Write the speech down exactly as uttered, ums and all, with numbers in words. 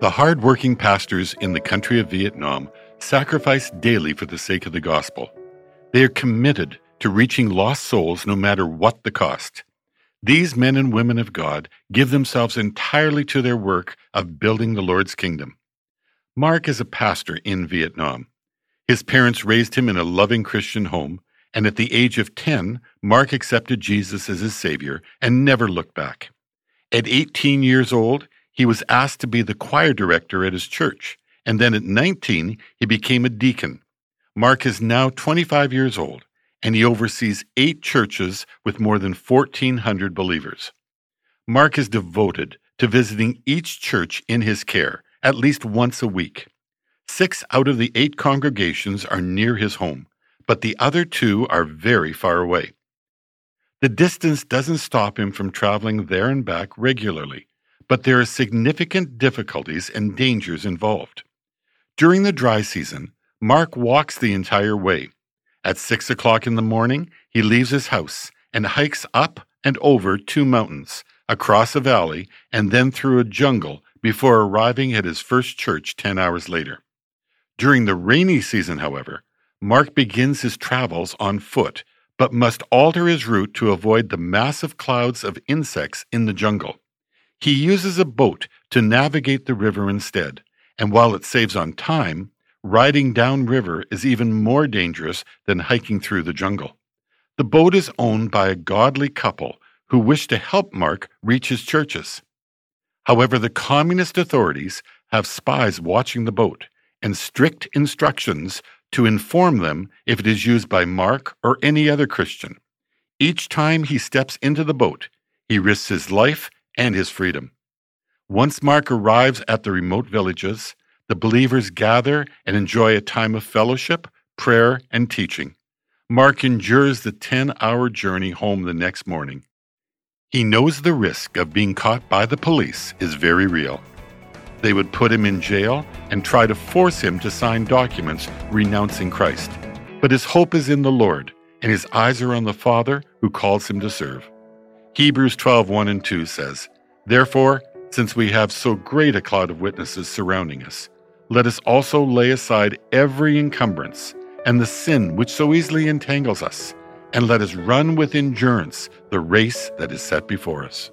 The hard-working pastors in the country of Vietnam sacrifice daily for the sake of the gospel. They are committed to reaching lost souls no matter what the cost. These men and women of God give themselves entirely to their work of building the Lord's kingdom. Mark is a pastor in Vietnam. His parents raised him in a loving Christian home, and at the age of ten, Mark accepted Jesus as his Savior and never looked back. At eighteen years old, he was asked to be the choir director at his church, and then at nineteen, he became a deacon. Mark is now twenty-five years old, and he oversees eight churches with more than fourteen hundred believers. Mark is devoted to visiting each church in his care at least once a week. Six out of the eight congregations are near his home, but the other two are very far away. The distance doesn't stop him from traveling there and back regularly, but there are significant difficulties and dangers involved. During the dry season, Mark walks the entire way. At six o'clock in the morning, he leaves his house and hikes up and over two mountains, across a valley, and then through a jungle before arriving at his first church ten hours later. During the rainy season, however, Mark begins his travels on foot, but must alter his route to avoid the massive clouds of insects in the jungle. He uses a boat to navigate the river instead, and while it saves on time, riding downriver is even more dangerous than hiking through the jungle. The boat is owned by a godly couple who wish to help Mark reach his churches. However, the communist authorities have spies watching the boat and strict instructions to inform them if it is used by Mark or any other Christian. Each time he steps into the boat, he risks his life and his freedom. Once Mark arrives at the remote villages, the believers gather and enjoy a time of fellowship, prayer, and teaching. Mark endures the ten-hour journey home the next morning. He knows the risk of being caught by the police is very real. They would put him in jail and try to force him to sign documents renouncing Christ. But his hope is in the Lord, and his eyes are on the Father who calls him to serve. Hebrews twelve, one and two says, "Therefore, since we have so great a cloud of witnesses surrounding us, let us also lay aside every encumbrance and the sin which so easily entangles us, and let us run with endurance the race that is set before us."